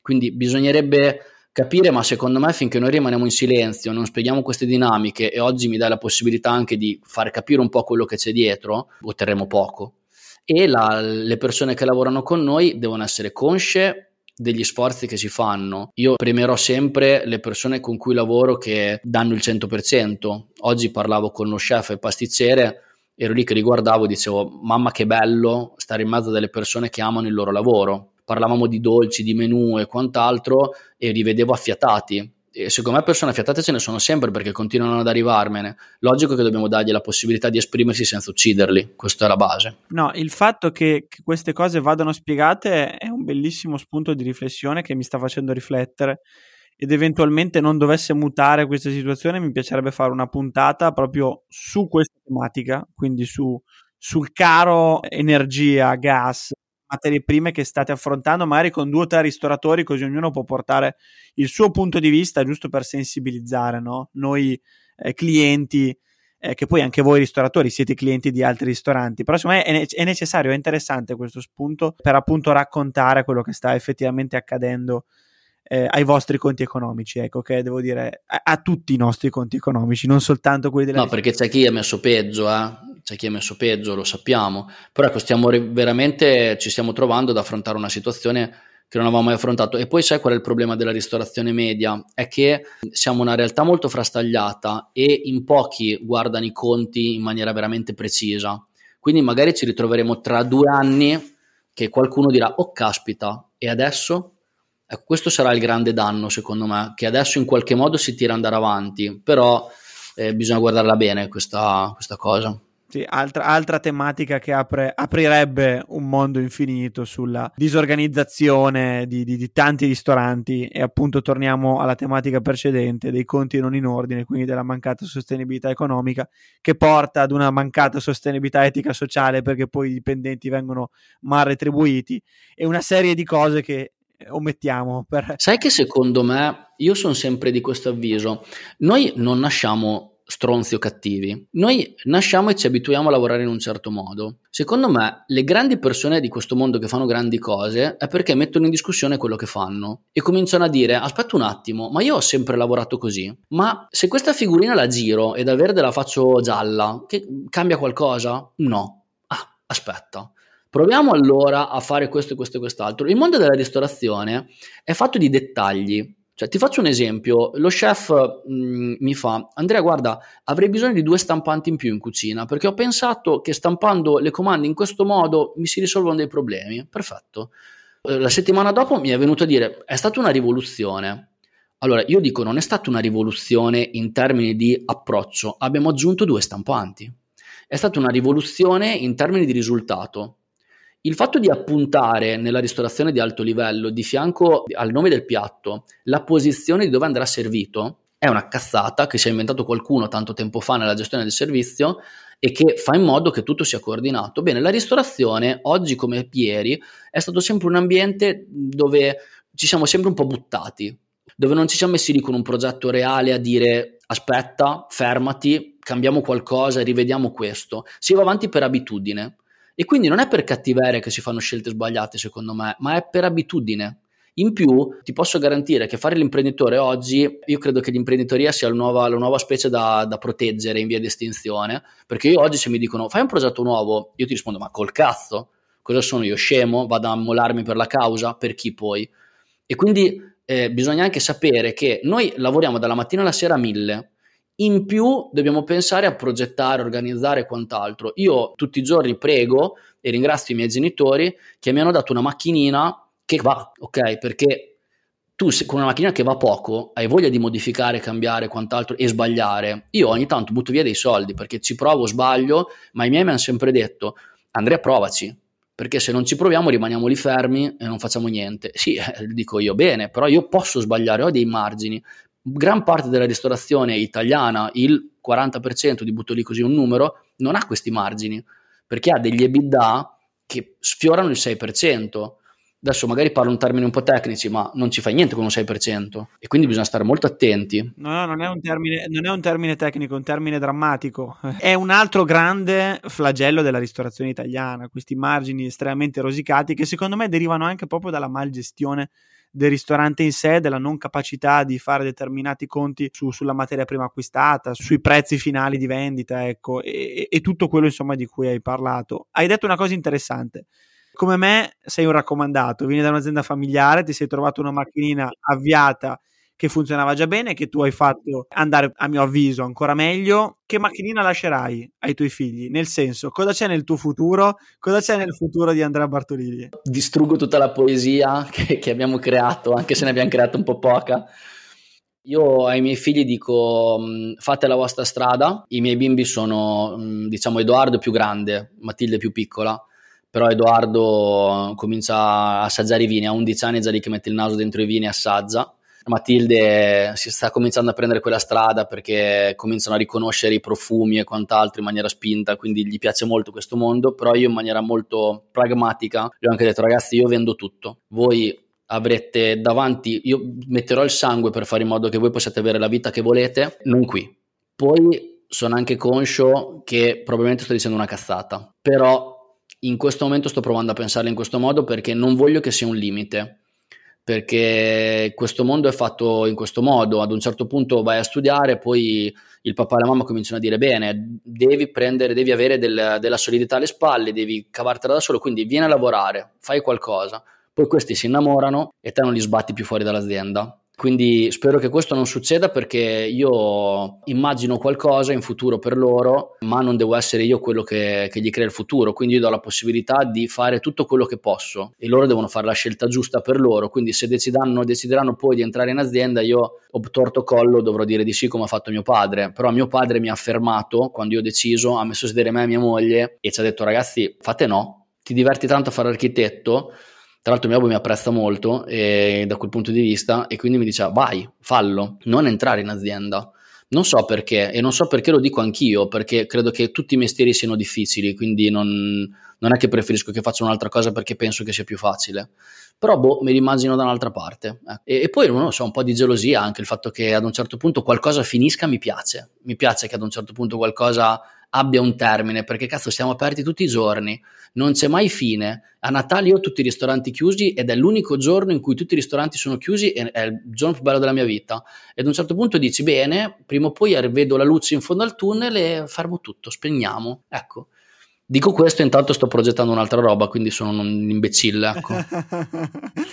Quindi bisognerebbe capire, ma secondo me finché noi rimaniamo in silenzio, non spieghiamo queste dinamiche, e oggi mi dai la possibilità anche di far capire un po' quello che c'è dietro, otterremo poco. E la, le persone che lavorano con noi devono essere consce degli sforzi che si fanno. Io premerò sempre le persone con cui lavoro che danno il cento per cento. Oggi parlavo con lo chef e il pasticcere, ero lì che li guardavo e dicevo: mamma, che bello stare in mezzo a delle persone che amano il loro lavoro. Parlavamo di dolci, di menù e quant'altro, e li vedevo affiatati. E secondo me persone affiatate ce ne sono sempre, perché continuano ad arrivarmene. Logico che dobbiamo dargli la possibilità di esprimersi senza ucciderli, questa è la base. No, il fatto che, che queste cose vadano spiegate è un bellissimo spunto di riflessione che mi sta facendo riflettere, ed eventualmente non dovesse mutare questa situazione mi piacerebbe fare una puntata proprio su questa tematica, quindi su, sul caro energia, gas, materie prime che state affrontando, magari con due o tre ristoratori, così ognuno può portare il suo punto di vista, giusto per sensibilizzare, no? Noi eh, clienti, eh, che poi anche voi ristoratori siete clienti di altri ristoranti, però secondo me è, ne- è necessario, è interessante questo spunto per appunto raccontare quello che sta effettivamente accadendo eh, ai vostri conti economici, ecco, che devo dire a-, a tutti i nostri conti economici, non soltanto quelli della... No, perché c'è chi ha messo peggio, eh? C'è chi ha messo peggio, lo sappiamo, però ecco, stiamo re- veramente ci stiamo trovando ad affrontare una situazione che non avevamo mai affrontato. E poi sai qual è il problema della ristorazione media? È che siamo una realtà molto frastagliata e in pochi guardano i conti in maniera veramente precisa, quindi magari ci ritroveremo tra due anni che qualcuno dirà: oh caspita, e adesso? Ecco, questo sarà il grande danno secondo me, che adesso in qualche modo si tira ad andare avanti, però eh, bisogna guardarla bene questa, questa cosa. Sì, altra, altra tematica che apre, aprirebbe un mondo infinito sulla disorganizzazione di, di, di tanti ristoranti, e appunto torniamo alla tematica precedente dei conti non in ordine, quindi della mancata sostenibilità economica, che porta ad una mancata sostenibilità etica sociale, perché poi i dipendenti vengono mal retribuiti e una serie di cose che omettiamo. Per... Sai che secondo me, io sono sempre di questo avviso, noi non nasciamo stronzi o cattivi, noi nasciamo e ci abituiamo a lavorare in un certo modo. Secondo me le grandi persone di questo mondo che fanno grandi cose è perché mettono in discussione quello che fanno e cominciano a dire: aspetta un attimo, ma io ho sempre lavorato così, ma se questa figurina la giro e da verde la faccio gialla, che cambia qualcosa? No. Ah, aspetta, proviamo allora a fare questo e questo e quest'altro. Il mondo della ristorazione è fatto di dettagli. Cioè, ti faccio un esempio, lo chef mh, mi fa: Andrea, guarda, avrei bisogno di due stampanti in più in cucina, perché ho pensato che stampando le comande in questo modo mi si risolvono dei problemi. Perfetto. La settimana dopo mi è venuto a dire: è stata una rivoluzione. Allora io dico: non è stata una rivoluzione in termini di approccio, abbiamo aggiunto due stampanti. È stata una rivoluzione in termini di risultato. Il fatto di appuntare nella ristorazione di alto livello di fianco al nome del piatto la posizione di dove andrà servito è una cazzata che si è inventato qualcuno tanto tempo fa nella gestione del servizio e che fa in modo che tutto sia coordinato. Bene, la ristorazione oggi come ieri è stato sempre un ambiente dove ci siamo sempre un po' buttati, dove non ci siamo messi lì con un progetto reale a dire: aspetta, fermati, cambiamo qualcosa, rivediamo questo. Si va avanti per abitudine. E quindi non è per cattiveria che si fanno scelte sbagliate secondo me, ma è per abitudine. In più ti posso garantire che fare l'imprenditore oggi, io credo che l'imprenditoria sia la nuova, la nuova specie da, da proteggere in via di estinzione, perché io oggi se mi dicono fai un progetto nuovo, io ti rispondo: ma col cazzo, cosa sono io, scemo? Vado a ammolarmi per la causa? Per chi poi? E quindi eh, bisogna anche sapere che noi lavoriamo dalla mattina alla sera a mille. In più dobbiamo pensare a progettare, organizzare e quant'altro. Io tutti i giorni prego e ringrazio i miei genitori che mi hanno dato una macchinina che va, ok? Perché tu se, con una macchina che va poco hai voglia di modificare, cambiare, quant'altro e sbagliare. Io ogni tanto butto via dei soldi perché ci provo, sbaglio, ma i miei mi hanno sempre detto: Andrea, provaci, perché se non ci proviamo rimaniamo lì fermi e non facciamo niente. Sì, dico io, bene, però io posso sbagliare, ho dei margini. Gran parte della ristorazione italiana, il quaranta per cento, di butto lì così un numero, non ha questi margini, perché ha degli EBITDA che sfiorano il sei per cento. Adesso magari parlo in termini un po' tecnici, ma non ci fai niente con un sei per cento, e quindi bisogna stare molto attenti. No, no, non è un termine, non è un termine tecnico, è un termine drammatico. È un altro grande flagello della ristorazione italiana, questi margini estremamente rosicati, che secondo me derivano anche proprio dalla malgestione del ristorante in sé, della non capacità di fare determinati conti su, sulla materia prima acquistata, sui prezzi finali di vendita, ecco, e, e tutto quello, insomma, di cui hai parlato. Hai detto una cosa interessante. Come me sei un raccomandato, vieni da un'azienda familiare, ti sei trovato una macchinina avviata che funzionava già bene, che tu hai fatto andare, a mio avviso, ancora meglio. Che macchinina lascerai ai tuoi figli? Nel senso, cosa c'è nel tuo futuro? Cosa c'è nel futuro di Andrea Bartolini? Distruggo tutta la poesia che, che abbiamo creato, anche se ne abbiamo creata un po' poca. Io ai miei figli dico: fate la vostra strada. I miei bimbi sono, diciamo, Edoardo più grande, Matilde più piccola. Però Edoardo comincia a assaggiare i vini, ha undici anni, già lì che mette il naso dentro i vini e assaggia. Matilde si sta cominciando a prendere quella strada perché cominciano a riconoscere i profumi e quant'altro in maniera spinta, quindi gli piace molto questo mondo. Però io in maniera molto pragmatica gli ho anche detto: ragazzi, io vendo tutto, voi avrete davanti, io metterò il sangue per fare in modo che voi possiate avere la vita che volete, non qui. Poi sono anche conscio che probabilmente sto dicendo una cazzata, però in questo momento sto provando a pensarla in questo modo perché non voglio che sia un limite, perché questo mondo è fatto in questo modo. Ad un certo punto vai a studiare, poi il papà e la mamma cominciano a dire: bene, devi prendere, devi avere del, della solidità alle spalle, devi cavartela da solo, quindi vieni a lavorare, fai qualcosa. Poi questi si innamorano e te non li sbatti più fuori dall'azienda. Quindi spero che questo non succeda, perché io immagino qualcosa in futuro per loro, ma non devo essere io quello che, che gli crea il futuro. Quindi io do la possibilità di fare tutto quello che posso e loro devono fare la scelta giusta per loro. Quindi se decideranno, decideranno poi di entrare in azienda, io obtorto collo dovrò dire di sì, come ha fatto mio padre. Però mio padre mi ha fermato quando io ho deciso, ha messo a sedere me e mia moglie e ci ha detto: ragazzi, fate no, ti diverti tanto a fare architetto. Tra l'altro mio babbo mi apprezza molto e, da quel punto di vista, e quindi mi diceva: vai, fallo, non entrare in azienda. Non so perché, e non so perché lo dico anch'io, perché credo che tutti i mestieri siano difficili, quindi non, non è che preferisco che faccia un'altra cosa perché penso che sia più facile. Però boh, me li immagino da un'altra parte. E, e poi non lo so, un po' di gelosia anche, il fatto che ad un certo punto qualcosa finisca mi piace. Mi piace che ad un certo punto qualcosa abbia un termine, perché cazzo siamo aperti tutti i giorni, non c'è mai fine. A Natale io ho tutti i ristoranti chiusi ed è l'unico giorno in cui tutti i ristoranti sono chiusi e è il giorno più bello della mia vita. E ad un certo punto dici: bene, prima o poi vedo la luce in fondo al tunnel e fermo tutto, spegniamo. Ecco, dico questo, intanto sto progettando un'altra roba, quindi sono un imbecille, ecco.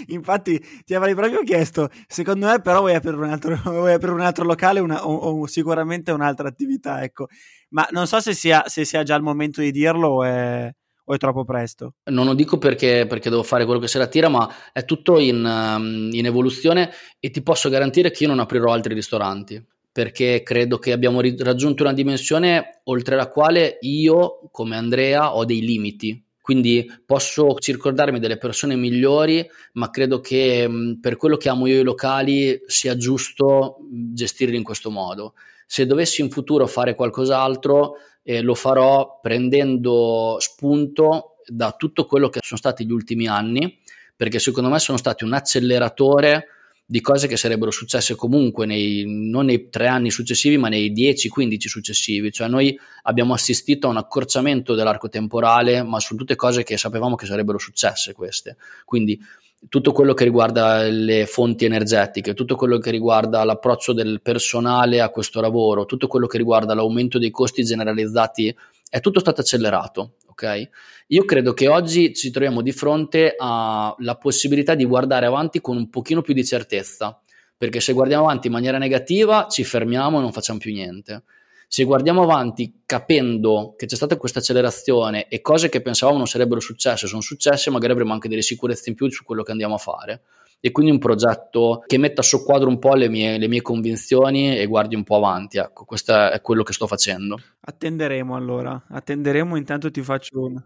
Infatti ti avrei proprio chiesto, secondo me però vuoi aprire un altro, vuoi aprire un altro locale, una, o, o sicuramente un'altra attività, ecco. Ma non so se sia, se sia già il momento di dirlo o è, o è troppo presto. Non lo dico perché, perché devo fare quello che se la tira, ma è tutto in, in evoluzione, e ti posso garantire che io non aprirò altri ristoranti, perché credo che abbiamo ri- raggiunto una dimensione oltre la quale io, come Andrea, ho dei limiti. Quindi posso circondarmi delle persone migliori, ma credo che mh, per quello che amo io i locali sia giusto gestirli in questo modo. Se dovessi in futuro fare qualcos'altro, eh, lo farò prendendo spunto da tutto quello che sono stati gli ultimi anni, perché secondo me sono stati un acceleratore di cose che sarebbero successe comunque, nei, non nei tre anni successivi, ma nei dieci quindici successivi. Cioè noi abbiamo assistito a un accorciamento dell'arco temporale, ma su tutte cose che sapevamo che sarebbero successe queste. Quindi tutto quello che riguarda le fonti energetiche, tutto quello che riguarda l'approccio del personale a questo lavoro, tutto quello che riguarda l'aumento dei costi generalizzati, è tutto stato accelerato, ok? Io credo che oggi ci troviamo di fronte alla possibilità di guardare avanti con un pochino più di certezza, perché se guardiamo avanti in maniera negativa ci fermiamo e non facciamo più niente. Se guardiamo avanti capendo che c'è stata questa accelerazione e cose che pensavamo non sarebbero successe sono successe, magari avremo anche delle sicurezze in più su quello che andiamo a fare, e quindi un progetto che metta a soqquadro un po' le mie, le mie convinzioni e guardi un po' avanti. Ecco, questo è quello che sto facendo. Attenderemo allora, attenderemo. Intanto ti faccio un,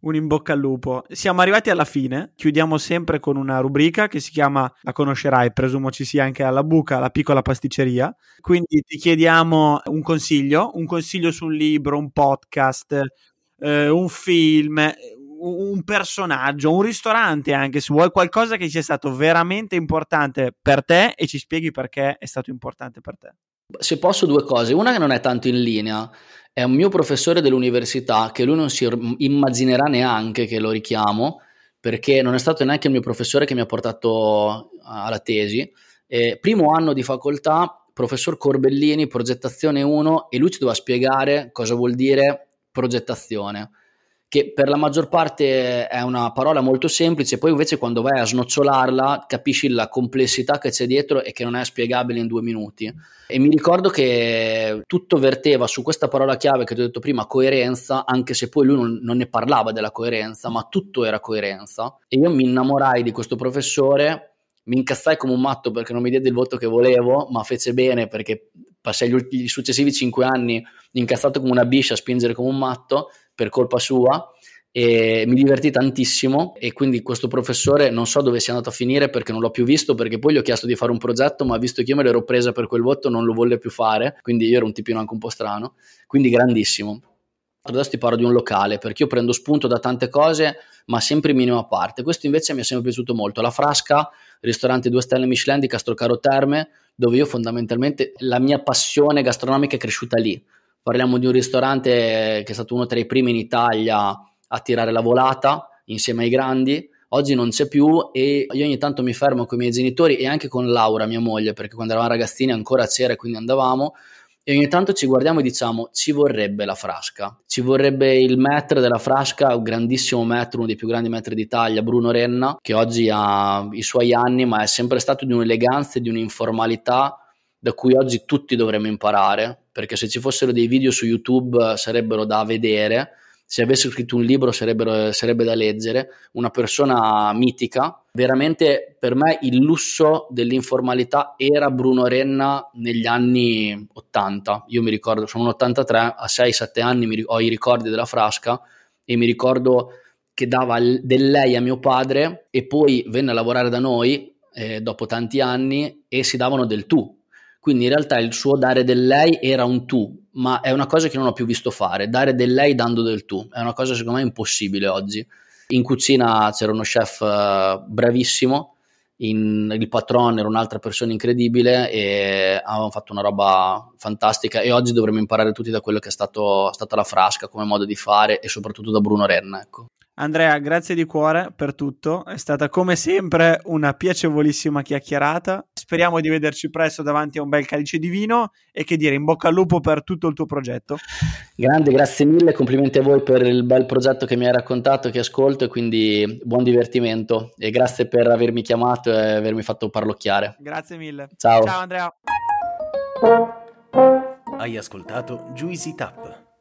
un in bocca al lupo. Siamo arrivati alla fine, chiudiamo sempre con una rubrica che si chiama, la conoscerai, presumo ci sia anche alla Buca, la piccola pasticceria, quindi ti chiediamo un consiglio, un consiglio su un libro, un podcast, eh, un film, un personaggio, un ristorante anche se vuoi, qualcosa che sia stato veramente importante per te e ci spieghi perché è stato importante per te. Se posso, due cose. Una che non è tanto in linea, è un mio professore dell'università che lui non si immaginerà neanche che lo richiamo, perché non è stato neanche il mio professore che mi ha portato alla tesi. Eh, primo anno di facoltà, professor Corbellini, progettazione uno, e lui ci doveva spiegare cosa vuol dire progettazione, che per la maggior parte è una parola molto semplice, poi invece quando vai a snocciolarla capisci la complessità che c'è dietro e che non è spiegabile in due minuti. E mi ricordo che tutto verteva su questa parola chiave che ti ho detto prima, coerenza, anche se poi lui non, non ne parlava della coerenza, ma tutto era coerenza. E io mi innamorai di questo professore, mi incazzai come un matto perché non mi diede il voto che volevo, ma fece bene perché passai gli successivi cinque anni incazzato come una biscia a spingere come un matto, per colpa sua, e mi divertì tantissimo. E quindi questo professore non so dove sia andato a finire, perché non l'ho più visto, perché poi gli ho chiesto di fare un progetto, ma visto che io me l'ero presa per quel voto non lo volle più fare, quindi io ero un tipino anche un po' strano, quindi grandissimo. Adesso ti parlo di un locale, perché io prendo spunto da tante cose ma sempre in minima parte. Questo invece mi è sempre piaciuto molto, La Frasca, ristorante due stelle Michelin di Castrocaro Terme, dove io fondamentalmente la mia passione gastronomica è cresciuta lì. Parliamo di un ristorante che è stato uno tra i primi in Italia a tirare la volata insieme ai grandi. Oggi non c'è più e io ogni tanto mi fermo con i miei genitori e anche con Laura, mia moglie, perché quando eravamo ragazzini ancora c'era e quindi andavamo, e ogni tanto ci guardiamo e diciamo ci vorrebbe La Frasca, ci vorrebbe il maître della Frasca, un grandissimo maître, uno dei più grandi maître d'Italia, Bruno Renna, che oggi ha i suoi anni ma è sempre stato di un'eleganza e di un'informalità da cui oggi tutti dovremmo imparare, perché se ci fossero dei video su YouTube sarebbero da vedere, se avesse scritto un libro sarebbero, sarebbe da leggere, una persona mitica. Veramente per me il lusso dell'informalità era Bruno Renna negli anni ottanta. Io mi ricordo, sono un ottantatré, a sei sette anni mi, ho i ricordi della Frasca e mi ricordo che dava del lei a mio padre e poi venne a lavorare da noi eh, dopo tanti anni e si davano del tu. Quindi in realtà il suo dare del lei era un tu, ma è una cosa che non ho più visto fare, dare del lei dando del tu, è una cosa secondo me impossibile oggi. In cucina c'era uno chef bravissimo, in, il patron era un'altra persona incredibile e avevano fatto una roba fantastica, e oggi dovremmo imparare tutti da quello che è stato, stata La Frasca come modo di fare e soprattutto da Bruno Renna, ecco. Andrea, grazie di cuore per tutto, è stata come sempre una piacevolissima chiacchierata, speriamo di vederci presto davanti a un bel calice di vino e che dire, in bocca al lupo per tutto il tuo progetto. Grande, grazie mille, complimenti a voi per il bel progetto che mi hai raccontato, che ascolto, e quindi buon divertimento e grazie per avermi chiamato e avermi fatto parlocchiare. Grazie mille. Ciao. Ciao Andrea. Hai ascoltato Juicy Tap.